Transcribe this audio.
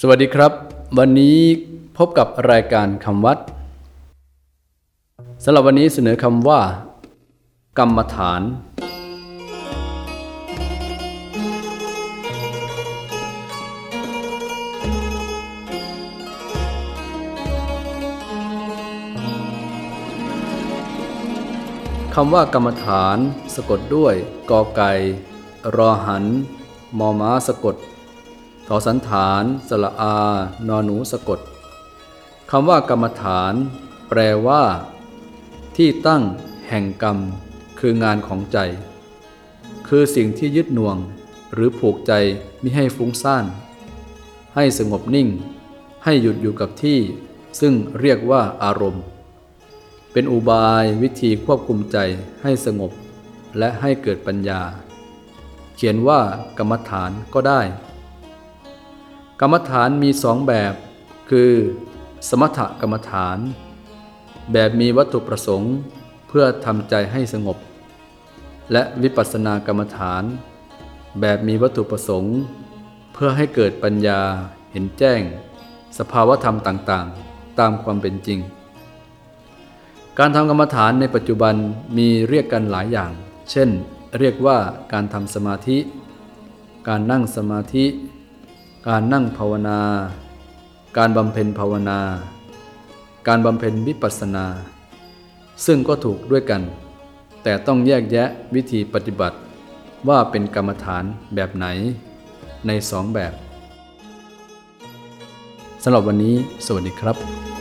สวัสดีครับวันนี้พบกับรายการคำวัดสำหรับวันนี้เสนอคำว่ากรรมฐานคำว่ากรรมฐานสะกดด้วยกอไก่รอหันมอม้าสะกดทอสันฐานสละอานอหนูสะกดคำว่ากรรมฐานแปลว่าที่ตั้งแห่งกรรมคืองานของใจคือสิ่งที่ยึดหน่วงหรือผูกใจมิให้ฟุ้งซ่านให้สงบนิ่งให้หยุดอยู่กับที่ซึ่งเรียกว่าอารมณ์เป็นอุบายวิธีควบคุมใจให้สงบและให้เกิดปัญญาเขียนว่ากรรมฐานก็ได้กรรมฐานมี2แบบคือสมถกรรมฐานแบบมีวัตถุประสงค์เพื่อทำใจให้สงบและวิปัสสนากรรมฐานแบบมีวัตถุประสงค์เพื่อให้เกิดปัญญาเห็นแจ้งสภาวธรรมต่างๆตามความเป็นจริงการทำกรรมฐานในปัจจุบันมีเรียกกันหลายอย่างเช่นเรียกว่าการทำสมาธิการนั่งสมาธิการนั่งภาวนาการบำเพ็ญภาวนาการบำเพ็ญวิปัสสนาซึ่งก็ถูกด้วยกันแต่ต้องแยกแยะวิธีปฏิบัติว่าเป็นกรรมฐานแบบไหนใน2แบบสำหรับวันนี้สวัสดีครับ